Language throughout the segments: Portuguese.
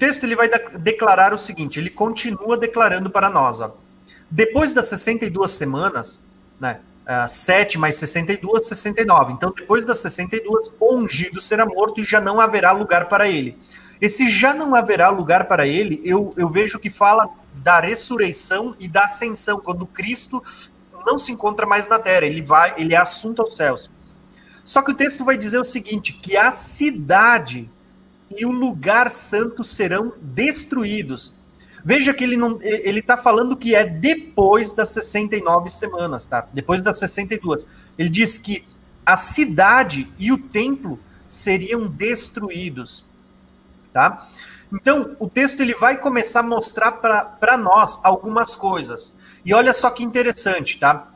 texto ele vai declarar o seguinte, ele continua declarando para nós, ó. Depois das 62 semanas, né, 7 mais 62, 69. Então, depois das 62, o ungido será morto e já não haverá lugar para ele. Esse já não haverá lugar para ele, eu vejo que fala da ressurreição e da ascensão, quando Cristo não se encontra mais na terra, ele é assunto aos céus. Só que o texto vai dizer o seguinte, que a cidade e o lugar santo serão destruídos. Veja que ele está falando que é depois das 69 semanas, tá? Depois das 62. Ele diz que a cidade e o templo seriam destruídos, tá? Então, o texto ele vai começar a mostrar para nós algumas coisas. E olha só que interessante, tá?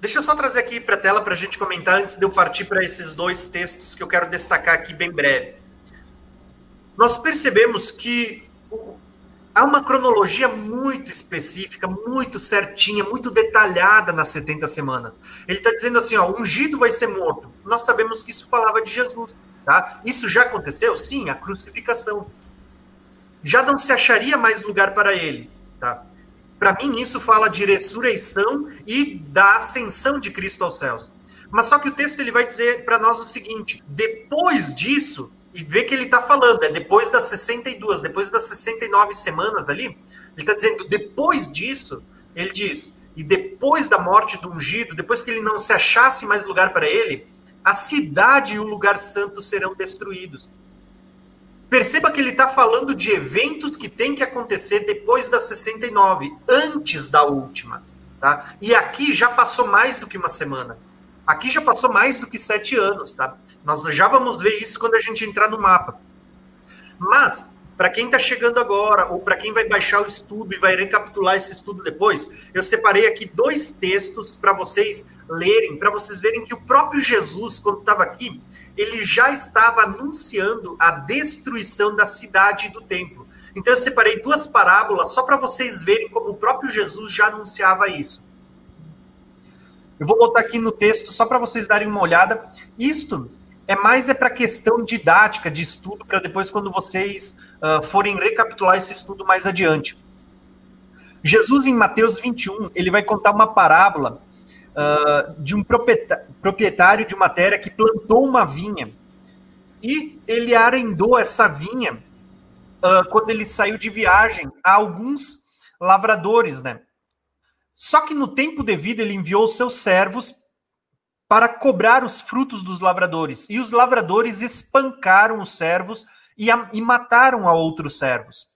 Deixa eu só trazer aqui para a tela para a gente comentar antes de eu partir para esses dois textos que eu quero destacar aqui bem breve. Nós percebemos que há uma cronologia muito específica, muito certinha, muito detalhada nas 70 semanas. Ele está dizendo assim, ó, o ungido vai ser morto. Nós sabemos que isso falava de Jesus, tá? Isso já aconteceu? Sim, a crucificação. Já não se acharia mais lugar para ele, tá? Para mim, isso fala de ressurreição e da ascensão de Cristo aos céus. Mas só que o texto ele vai dizer para nós o seguinte, depois disso... E vê que ele está falando, é depois das 62, depois das 69 semanas ali, ele está dizendo, depois disso, ele diz, e depois da morte do ungido, depois que ele não se achasse mais lugar para ele, a cidade e o lugar santo serão destruídos. Perceba que ele está falando de eventos que tem que acontecer depois das 69, antes da última, tá? E aqui já passou mais do que uma semana. Aqui já passou mais do que 7 anos, tá? Nós já vamos ver isso quando a gente entrar no mapa. Mas, para quem está chegando agora, ou para quem vai baixar o estudo e vai recapitular esse estudo depois, eu separei aqui 2 textos para vocês lerem, para vocês verem que o próprio Jesus, quando estava aqui, ele já estava anunciando a destruição da cidade e do templo. Então, eu separei 2 parábolas só para vocês verem como o próprio Jesus já anunciava isso. Eu vou botar aqui no texto, só para vocês darem uma olhada. Isto é mais para questão didática, de estudo, para depois, quando vocês forem recapitular esse estudo mais adiante. Jesus, em Mateus 21, ele vai contar uma parábola de um proprietário de uma terra que plantou uma vinha. E ele arrendou essa vinha quando ele saiu de viagem a alguns lavradores, né? Só que no tempo devido ele enviou seus servos para cobrar os frutos dos lavradores. E os lavradores espancaram os servos e mataram a outros servos.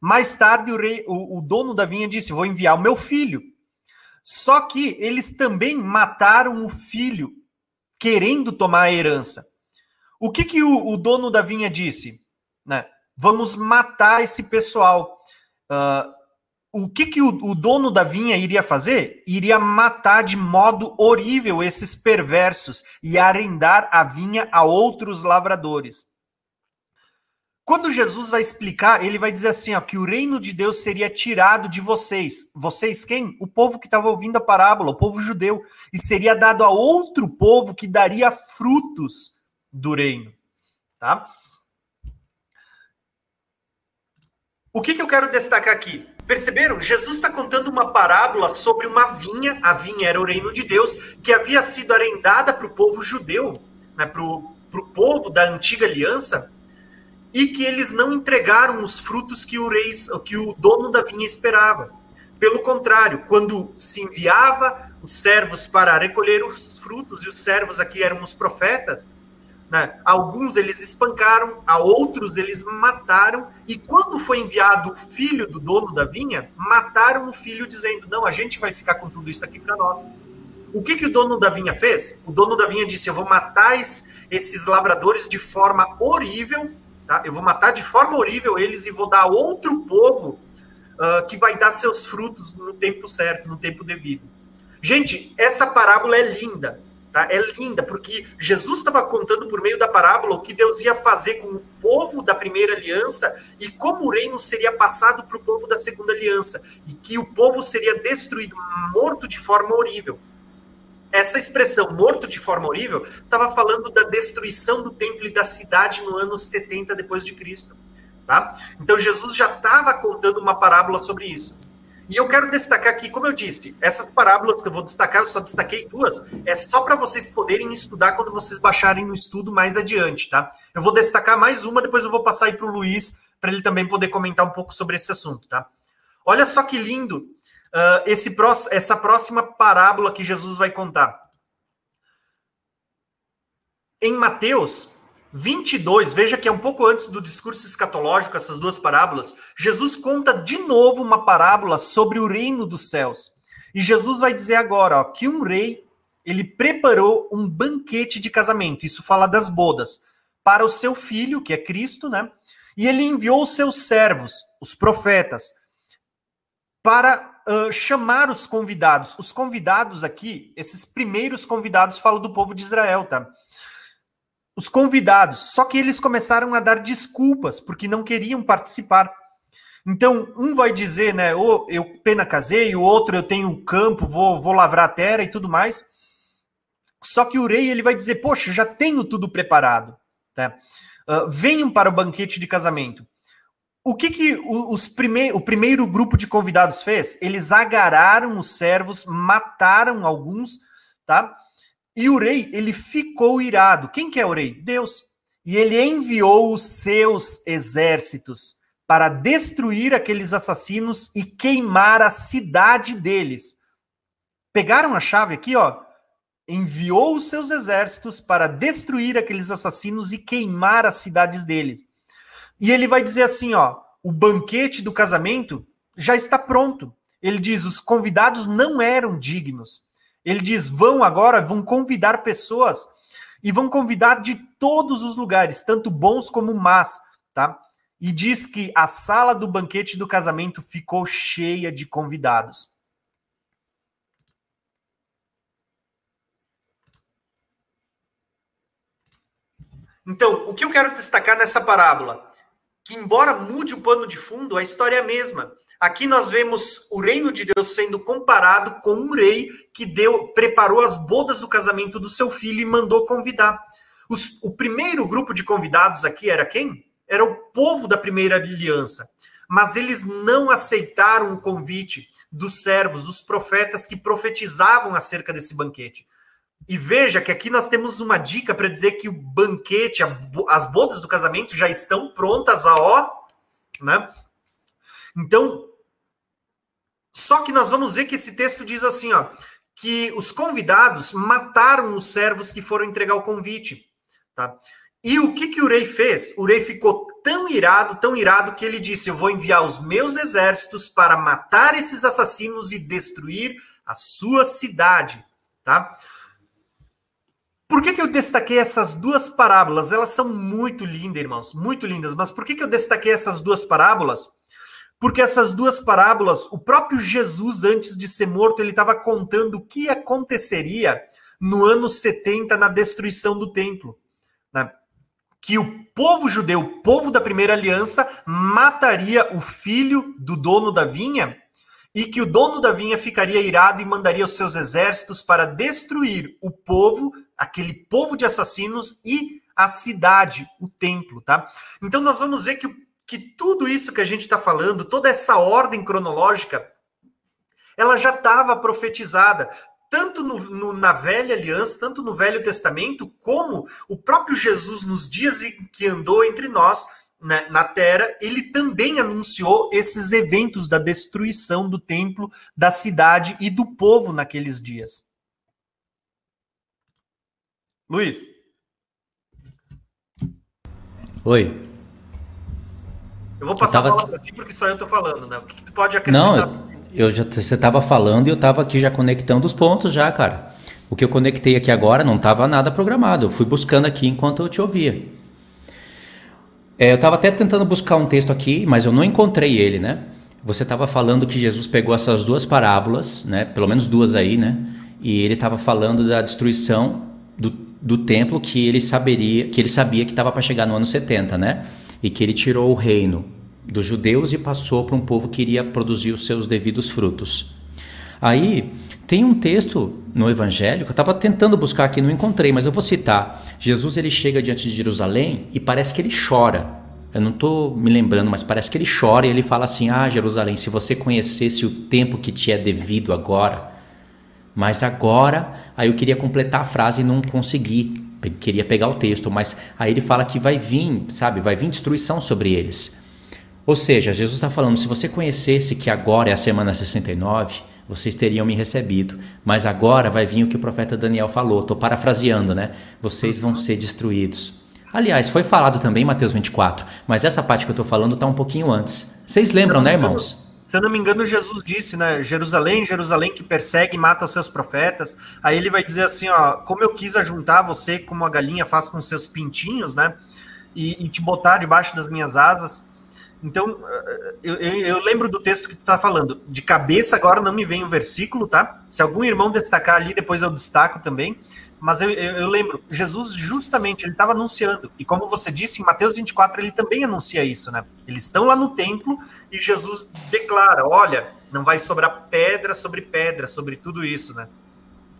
Mais tarde o dono da vinha disse, vou enviar o meu filho. Só que eles também mataram o filho, querendo tomar a herança. O que o dono da vinha disse? Né? Vamos matar esse pessoal. O que o dono da vinha iria fazer? Iria matar de modo horrível esses perversos e arrendar a vinha a outros lavradores. Quando Jesus vai explicar, ele vai dizer assim, ó, que o reino de Deus seria tirado de vocês. Vocês quem? O povo que estava ouvindo a parábola, o povo judeu. E seria dado a outro povo que daria frutos do reino. Tá? O que eu quero destacar aqui? Perceberam? Jesus está contando uma parábola sobre uma vinha, a vinha era o reino de Deus, que havia sido arrendada para o povo judeu, né, para o povo da antiga aliança, e que eles não entregaram os frutos que o dono da vinha esperava. Pelo contrário, quando se enviava os servos para recolher os frutos, e os servos aqui eram os profetas, né, alguns eles espancaram, a outros eles mataram, e quando foi enviado o filho do dono da vinha, mataram o filho dizendo, não, a gente vai ficar com tudo isso aqui para nós. O que o dono da vinha fez? O dono da vinha disse, eu vou matar esses lavradores de forma horrível, tá? Eu vou matar de forma horrível eles e vou dar a outro povo que vai dar seus frutos no tempo certo, no tempo devido. Gente, essa parábola é linda. Tá? É linda, porque Jesus estava contando por meio da parábola o que Deus ia fazer com o povo da primeira aliança e como o reino seria passado para o povo da segunda aliança, e que o povo seria destruído, morto de forma horrível. Essa expressão, morto de forma horrível, estava falando da destruição do templo e da cidade no ano 70 depois de Cristo. Tá? Então Jesus já estava contando uma parábola sobre isso. E eu quero destacar aqui, como eu disse, essas parábolas que eu vou destacar, eu só destaquei duas, é só para vocês poderem estudar quando vocês baixarem no estudo mais adiante, tá? Eu vou destacar mais uma, depois eu vou passar aí para o Luiz, para ele também poder comentar um pouco sobre esse assunto, tá? Olha só que lindo essa próxima parábola que Jesus vai contar. Em Mateus 22, veja que é um pouco antes do discurso escatológico, essas duas parábolas, Jesus conta de novo uma parábola sobre o reino dos céus. E Jesus vai dizer agora, ó, que um rei, ele preparou um banquete de casamento, isso fala das bodas, para o seu filho, que é Cristo, né? E ele enviou os seus servos, os profetas, para chamar os convidados. Os convidados aqui, esses primeiros convidados, falam do povo de Israel, tá? Os convidados, só que eles começaram a dar desculpas, porque não queriam participar. Então, um vai dizer, né, oh, eu pena casei, o outro eu tenho um campo, vou lavrar a terra e tudo mais. Só que o rei, ele vai dizer, poxa, já tenho tudo preparado, tá? Venham para o banquete de casamento. O que o primeiro grupo de convidados fez? Eles agarraram os servos, mataram alguns, tá? E o rei, ele ficou irado. Quem que é o rei? Deus. E ele enviou os seus exércitos para destruir aqueles assassinos e queimar a cidade deles. Pegaram a chave aqui, ó. Enviou os seus exércitos para destruir aqueles assassinos e queimar as cidades deles. E ele vai dizer assim, ó, o banquete do casamento já está pronto. Ele diz, os convidados não eram dignos. Ele diz, vão agora, vão convidar pessoas e vão convidar de todos os lugares, tanto bons como más, tá? E diz que a sala do banquete do casamento ficou cheia de convidados. Então, o que eu quero destacar nessa parábola? Que embora mude o pano de fundo, a história é a mesma. Aqui nós vemos o reino de Deus sendo comparado com um rei que preparou as bodas do casamento do seu filho e mandou convidar. O primeiro grupo de convidados aqui era quem? Era o povo da primeira aliança. Mas eles não aceitaram o convite dos servos, os profetas que profetizavam acerca desse banquete. E veja que aqui nós temos uma dica para dizer que o banquete, as bodas do casamento já estão prontas, né? Então, só que nós vamos ver que esse texto diz assim, ó, que os convidados mataram os servos que foram entregar o convite, tá? E o que o rei fez? O rei ficou tão irado, que ele disse, eu vou enviar os meus exércitos para matar esses assassinos e destruir a sua cidade, tá? Por que eu destaquei essas duas parábolas? Elas são muito lindas, irmãos, muito lindas, mas por que eu destaquei essas duas parábolas? Porque essas duas parábolas, o próprio Jesus, antes de ser morto, ele estava contando o que aconteceria no ano 70, na destruição do templo, né? Que o povo judeu, o povo da primeira aliança, mataria o filho do dono da vinha e que o dono da vinha ficaria irado e mandaria os seus exércitos para destruir o povo, aquele povo de assassinos e a cidade, o templo, tá? Então nós vamos ver que tudo isso que a gente está falando, toda essa ordem cronológica, ela já estava profetizada, tanto na Velha Aliança, tanto no Velho Testamento, como o próprio Jesus, nos dias em que andou entre nós, né, na Terra, ele também anunciou esses eventos da destruição do templo, da cidade e do povo naqueles dias. Luiz? Oi. Eu vou passar a palavra pra ti, porque só eu tô falando, né? O que tu pode acrescentar? Não, você tava falando e eu tava aqui já conectando os pontos já, cara. O que eu conectei aqui agora não tava nada programado. Eu fui buscando aqui enquanto eu te ouvia. Eu tava até tentando buscar um texto aqui, mas eu não encontrei ele, né? Você tava falando que Jesus pegou essas duas parábolas, né? Pelo menos duas aí, né? E ele tava falando da destruição do templo que ele sabia que tava para chegar no ano 70, né? E que ele tirou o reino dos judeus e passou para um povo que iria produzir os seus devidos frutos. Aí Tem um texto no Evangelho que eu estava tentando buscar aqui, não encontrei, mas eu vou citar. Jesus, ele chega diante de Jerusalém e parece que ele chora. Eu não estou me lembrando, mas parece que ele chora e ele fala assim: ah, Jerusalém, se você conhecesse o tempo que te é devido agora, mas agora... Aí eu queria completar a frase e não consegui, queria pegar o texto, mas aí ele fala que vai vir, sabe, vai vir destruição sobre eles. Ou seja, Jesus está falando, se você conhecesse que agora é a semana 69... vocês teriam me recebido, mas agora vai vir o que o profeta Daniel falou, estou parafraseando, né? Vocês vão ser destruídos. Aliás, foi falado também em Mateus 24, mas essa parte que eu estou falando está um pouquinho antes. Vocês lembram, né, irmãos? Se eu não me engano, Jesus disse, né, Jerusalém, Jerusalém que persegue e mata os seus profetas. Aí ele vai dizer assim, ó, como eu quis ajuntar você como a galinha faz com seus pintinhos, né? E te botar debaixo das minhas asas. Então, eu lembro do texto que tu tá falando. De cabeça agora não me vem o versículo, tá? Se algum irmão destacar ali, depois eu destaco também. Mas eu lembro, Jesus justamente, ele estava anunciando. E como você disse, em Mateus 24, ele também anuncia isso, né? Eles estão lá no templo e Jesus declara, olha, não vai sobrar pedra, sobre tudo isso, né?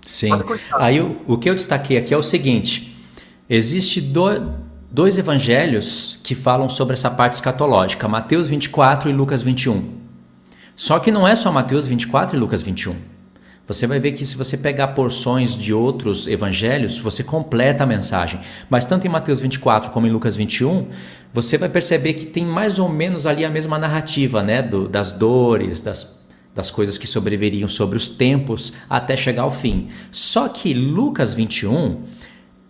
Sim. Aí o que eu destaquei aqui é o seguinte, existe dois evangelhos que falam sobre essa parte escatológica, Mateus 24 e Lucas 21. Só que não é só Mateus 24 e Lucas 21. Você vai ver que se você pegar porções de outros evangelhos, você completa a mensagem. Mas tanto em Mateus 24 como em Lucas 21, você vai perceber que tem mais ou menos ali a mesma narrativa, né? Das dores, das coisas que sobreviveriam sobre os tempos até chegar ao fim. Só que Lucas 21...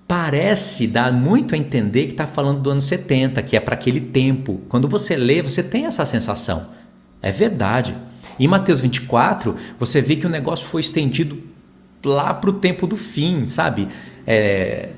parece dar muito a entender que está falando do ano 70, que é para aquele tempo. Quando você lê, você tem essa sensação. É verdade. Em Mateus 24, você vê que o negócio foi estendido lá para o tempo do fim, sabe?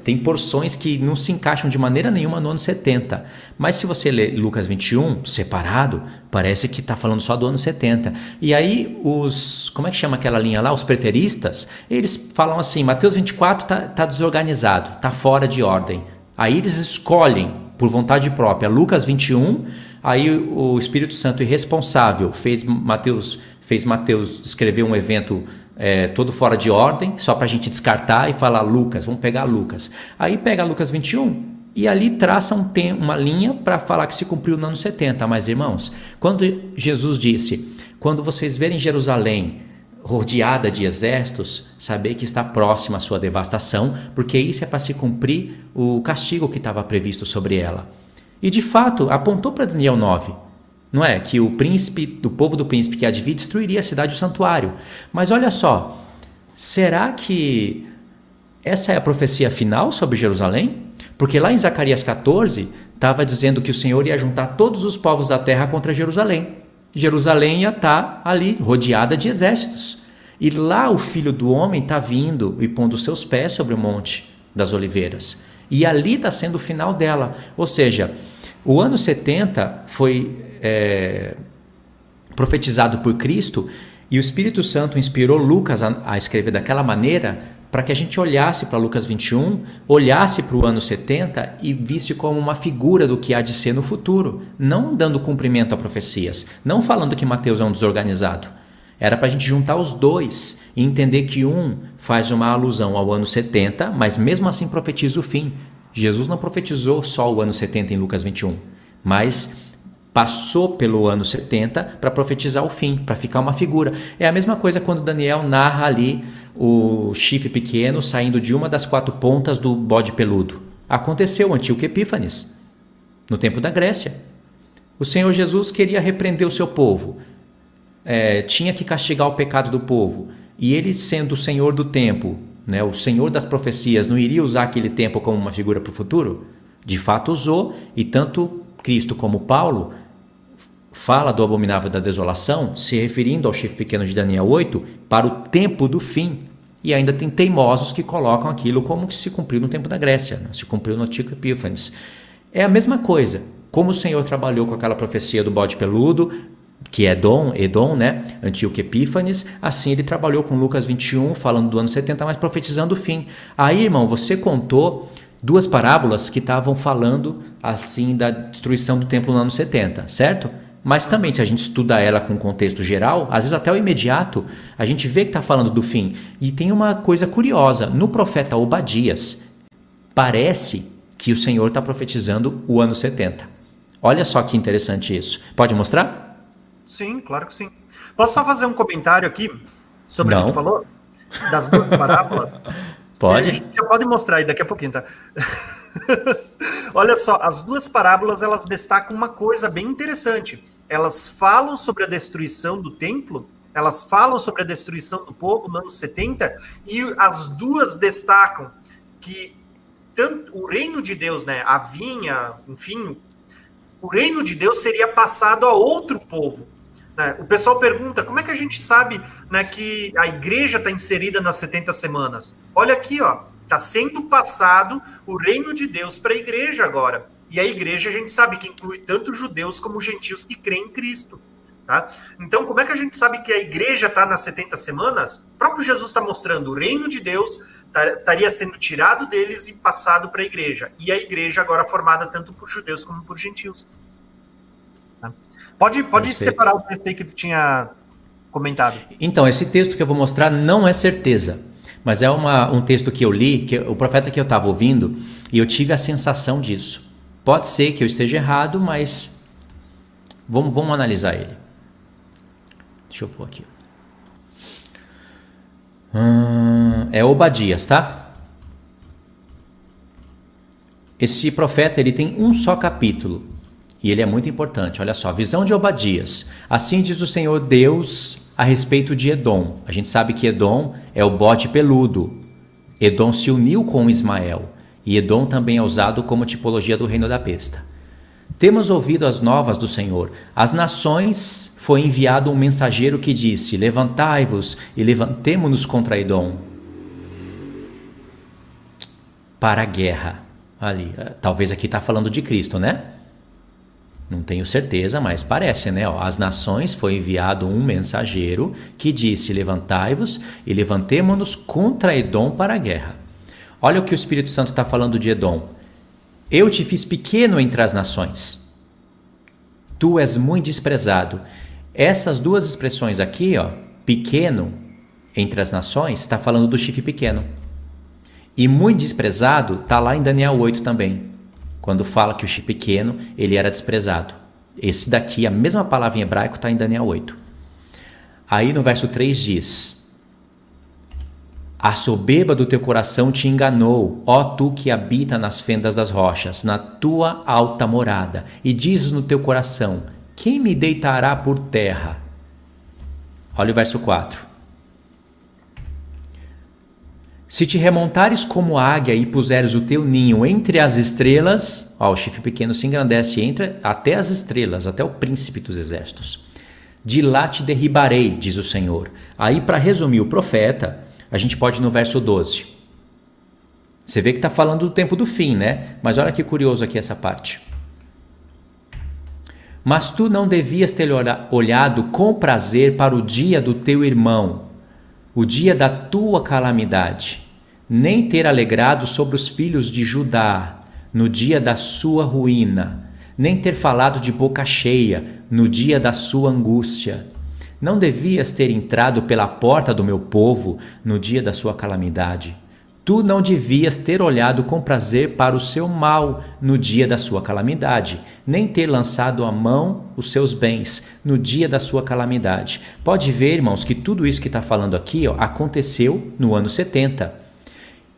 Tem porções que não se encaixam de maneira nenhuma no ano 70. Mas se você lê Lucas 21, separado, parece que está falando só do ano 70. E aí os... como é que chama aquela linha lá? Os preteristas, eles falam assim, Mateus 24 tá desorganizado, está fora de ordem. Aí eles escolhem, por vontade própria, Lucas 21, aí o Espírito Santo irresponsável fez Mateus escrever um evento todo fora de ordem, só para a gente descartar e falar Lucas, vamos pegar Lucas. Aí pega Lucas 21 e ali traça uma linha para falar que se cumpriu no ano 70. Mas, irmãos, quando Jesus disse, quando vocês verem Jerusalém rodeada de exércitos, saber que está próxima a sua devastação, porque isso é para se cumprir o castigo que estava previsto sobre ela. E, de fato, apontou para Daniel 9. Não é? Que o príncipe, do povo do príncipe que a divide, destruiria a cidade e o santuário. Mas olha só, será que essa é a profecia final sobre Jerusalém? Porque lá em Zacarias 14, estava dizendo que o Senhor ia juntar todos os povos da terra contra Jerusalém. Jerusalém ia estar ali, rodeada de exércitos. E lá o Filho do Homem está vindo e pondo seus pés sobre o Monte das Oliveiras. E ali está sendo o final dela. Ou seja, o ano 70 foi... profetizado por Cristo, e o Espírito Santo inspirou Lucas a escrever daquela maneira para que a gente olhasse para Lucas 21, olhasse para o ano 70 e visse como uma figura do que há de ser no futuro, não dando cumprimento a profecias, não falando que Mateus é um desorganizado. Era para a gente juntar os dois e entender que um faz uma alusão ao ano 70, mas mesmo assim profetiza o fim. Jesus não profetizou só o ano 70 em Lucas 21, mas passou pelo ano 70 para profetizar o fim, para ficar uma figura. É a mesma coisa quando Daniel narra ali o chifre pequeno saindo de uma das quatro pontas do bode peludo. Aconteceu o Antíoco Epífanes, no tempo da Grécia. O Senhor Jesus queria repreender o seu povo, tinha que castigar o pecado do povo, e ele, sendo o Senhor do tempo, né, o Senhor das profecias, não iria usar aquele tempo como uma figura para o futuro? De fato usou, e tanto Cristo como Paulo fala do abominável da desolação, se referindo ao chifre pequeno de Daniel 8, para o tempo do fim. E ainda tem teimosos que colocam aquilo como que se cumpriu no tempo da Grécia, né? Se cumpriu no Antíoco Epífanes. É a mesma coisa, como o Senhor trabalhou com aquela profecia do bode peludo, que é Edom, né? Antíoco Epífanes, assim ele trabalhou com Lucas 21, falando do ano 70, mas profetizando o fim. Aí, irmão, você contou duas parábolas que estavam falando assim da destruição do templo no ano 70, certo? Mas também, se a gente estuda ela com contexto geral, às vezes até o imediato, a gente vê que está falando do fim. E tem uma coisa curiosa. No profeta Obadias, parece que o Senhor está profetizando o ano 70. Olha só que interessante isso. Pode mostrar? Sim, claro que sim. Posso só fazer um comentário aqui sobre o que tu falou? Das duas parábolas? Pode. A gente já pode mostrar aí daqui a pouquinho, tá? Olha só, as duas parábolas, elas destacam uma coisa bem interessante. Elas falam sobre a destruição do templo, elas falam sobre a destruição do povo no ano 70, e as duas destacam que tanto o reino de Deus, né, a vinha, enfim, o reino de Deus seria passado a outro povo. Né? O pessoal pergunta, como é que a gente sabe, né, que a igreja está inserida nas 70 semanas? Olha aqui, ó, está sendo passado o reino de Deus para a igreja agora. E a igreja, a gente sabe que inclui tanto judeus como gentios que creem em Cristo. Tá? Então, como é que a gente sabe que a igreja está nas 70 semanas? O próprio Jesus está mostrando o reino de Deus estaria sendo tirado deles e passado para a igreja. E a igreja agora formada tanto por judeus como por gentios. Tá? Pode separar o texto aí que tu tinha comentado. Então, esse texto que eu vou mostrar não é certeza. Mas é um texto que eu li, que o profeta que eu estava ouvindo, e eu tive a sensação disso. Pode ser que eu esteja errado, mas vamos analisar ele. Deixa eu pôr aqui. É Obadias, tá? Esse profeta, ele tem um só capítulo, e ele é muito importante. Olha só, visão de Obadias. Assim diz o Senhor Deus a respeito de Edom. A gente sabe que Edom é o bode peludo. Edom se uniu com Ismael. E Edom também é usado como tipologia do reino da besta. Temos ouvido as novas do Senhor. Às nações foi enviado um mensageiro que disse: levantai-vos e levantemo-nos contra Edom para a guerra. Ali, talvez aqui está falando de Cristo, né? Não tenho certeza, mas parece, né? Às nações foi enviado um mensageiro que disse: levantai-vos e levantemo-nos contra Edom para a guerra. Olha o que o Espírito Santo está falando de Edom. Eu te fiz pequeno entre as nações. Tu és muito desprezado. Essas duas expressões aqui, ó, pequeno entre as nações, está falando do chifre pequeno. E muito desprezado está lá em Daniel 8 também. Quando fala que o chifre pequeno, ele era desprezado. Esse daqui, a mesma palavra em hebraico, está em Daniel 8. Aí no verso 3 diz: a soberba do teu coração te enganou, ó tu que habita nas fendas das rochas, na tua alta morada. E dizes no teu coração: quem me deitará por terra? Olha o verso 4. Se te remontares como águia e puseres o teu ninho entre as estrelas... Ó, o chifre pequeno se engrandece entre até as estrelas, até o príncipe dos exércitos. De lá te derribarei, diz o Senhor. Aí, para resumir o profeta, a gente pode ir no verso 12. Você vê que está falando do tempo do fim, né? Mas olha que curioso aqui essa parte. Mas tu não devias ter olhado com prazer para o dia do teu irmão, o dia da tua calamidade, nem ter alegrado sobre os filhos de Judá no dia da sua ruína, nem ter falado de boca cheia no dia da sua angústia. Não devias ter entrado pela porta do meu povo no dia da sua calamidade. Tu não devias ter olhado com prazer para o seu mal no dia da sua calamidade, nem ter lançado à mão os seus bens no dia da sua calamidade. Pode ver, irmãos, que tudo isso que está falando aqui, ó, aconteceu no ano 70.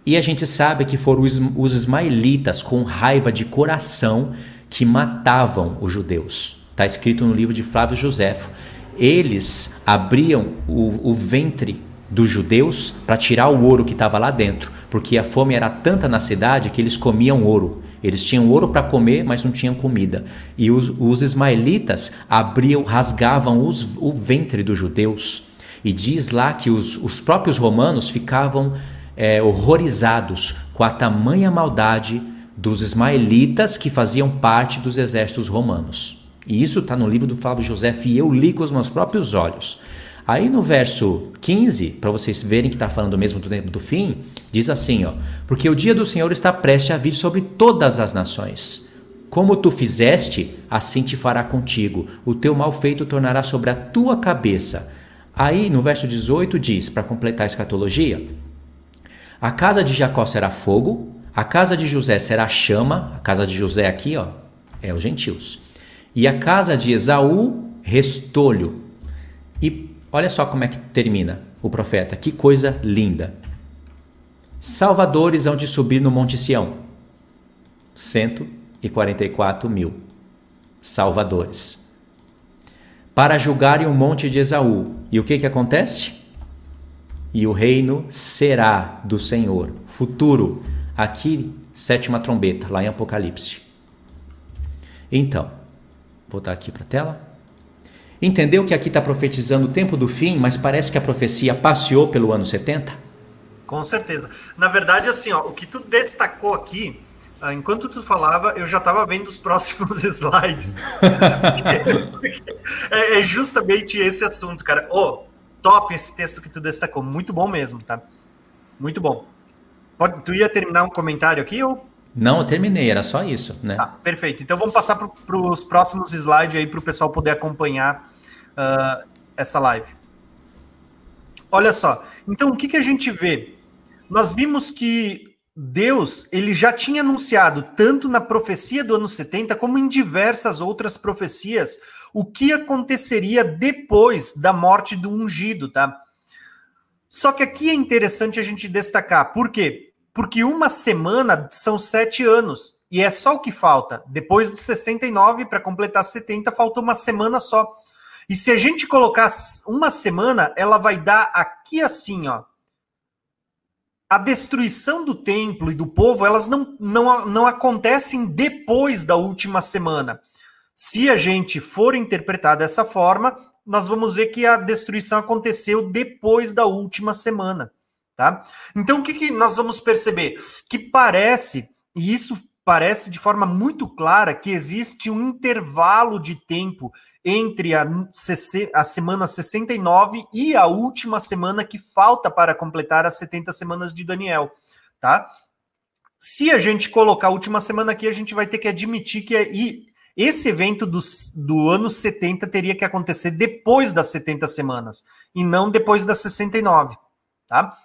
E a gente sabe que foram os ismaelitas com raiva de coração que matavam os judeus. Está escrito no livro de Flávio Josefo. Eles abriam o ventre dos judeus para tirar o ouro que estava lá dentro, porque a fome era tanta na cidade que eles comiam ouro. Eles tinham ouro para comer, mas não tinham comida. E os ismaelitas rasgavam o ventre dos judeus. E diz lá que os próprios romanos ficavam horrorizados com a tamanha maldade dos ismaelitas que faziam parte dos exércitos romanos. E isso está no livro do Flávio Josefo e eu li com os meus próprios olhos. Aí no verso 15, para vocês verem que está falando mesmo do tempo do fim, diz assim, ó: porque o dia do Senhor está prestes a vir sobre todas as nações, Como tu fizeste, assim te fará contigo. O teu mal feito tornará sobre a tua cabeça. Aí, no verso 18 diz, para completar a escatologia, a casa de Jacó será fogo, a casa de José será chama, a casa de José aqui, ó, é os gentios, e a casa de Esaú, restolho. E olha só como é que termina o profeta, que coisa linda. Salvadores hão de subir no Monte Sião, 144.000 salvadores, para julgarem o monte de Esaú. E o que que acontece? E o reino será do Senhor, futuro. Aqui, 7ª trombeta, lá em Apocalipse. Então, voltar aqui para a tela. Entendeu que aqui está profetizando o tempo do fim, mas parece que a profecia passeou pelo ano 70? Com certeza. Na verdade, assim, ó, o que tu destacou aqui, enquanto tu falava, eu já estava vendo os próximos slides. É justamente esse assunto, cara. Oh, top esse texto que tu destacou. Muito bom mesmo, tá? Muito bom. Tu ia terminar um comentário aqui ou? Não, eu terminei, era só isso, né? Tá, perfeito. Então vamos passar para os próximos slides aí para o pessoal poder acompanhar essa live. Olha só, então o que que a gente vê? Nós vimos que Deus, ele já tinha anunciado tanto na profecia do ano 70 como em diversas outras profecias o que aconteceria depois da morte do ungido, tá? Só que aqui é interessante a gente destacar. Por quê? Porque uma semana são 7 anos. E é só o que falta. Depois de 69, para completar 70, falta uma semana só. E se a gente colocar uma semana, ela vai dar aqui assim, ó. A destruição do templo e do povo, elas não acontecem depois da última semana. Se a gente for interpretar dessa forma, nós vamos ver que a destruição aconteceu depois da última semana, tá? Então, o que que nós vamos perceber? Que parece, e isso parece de forma muito clara, que existe um intervalo de tempo entre a semana 69 e a última semana que falta para completar as 70 semanas de Daniel, tá? Se a gente colocar a última semana aqui, a gente vai ter que admitir que esse evento do ano 70 teria que acontecer depois das 70 semanas, e não depois das 69, tá?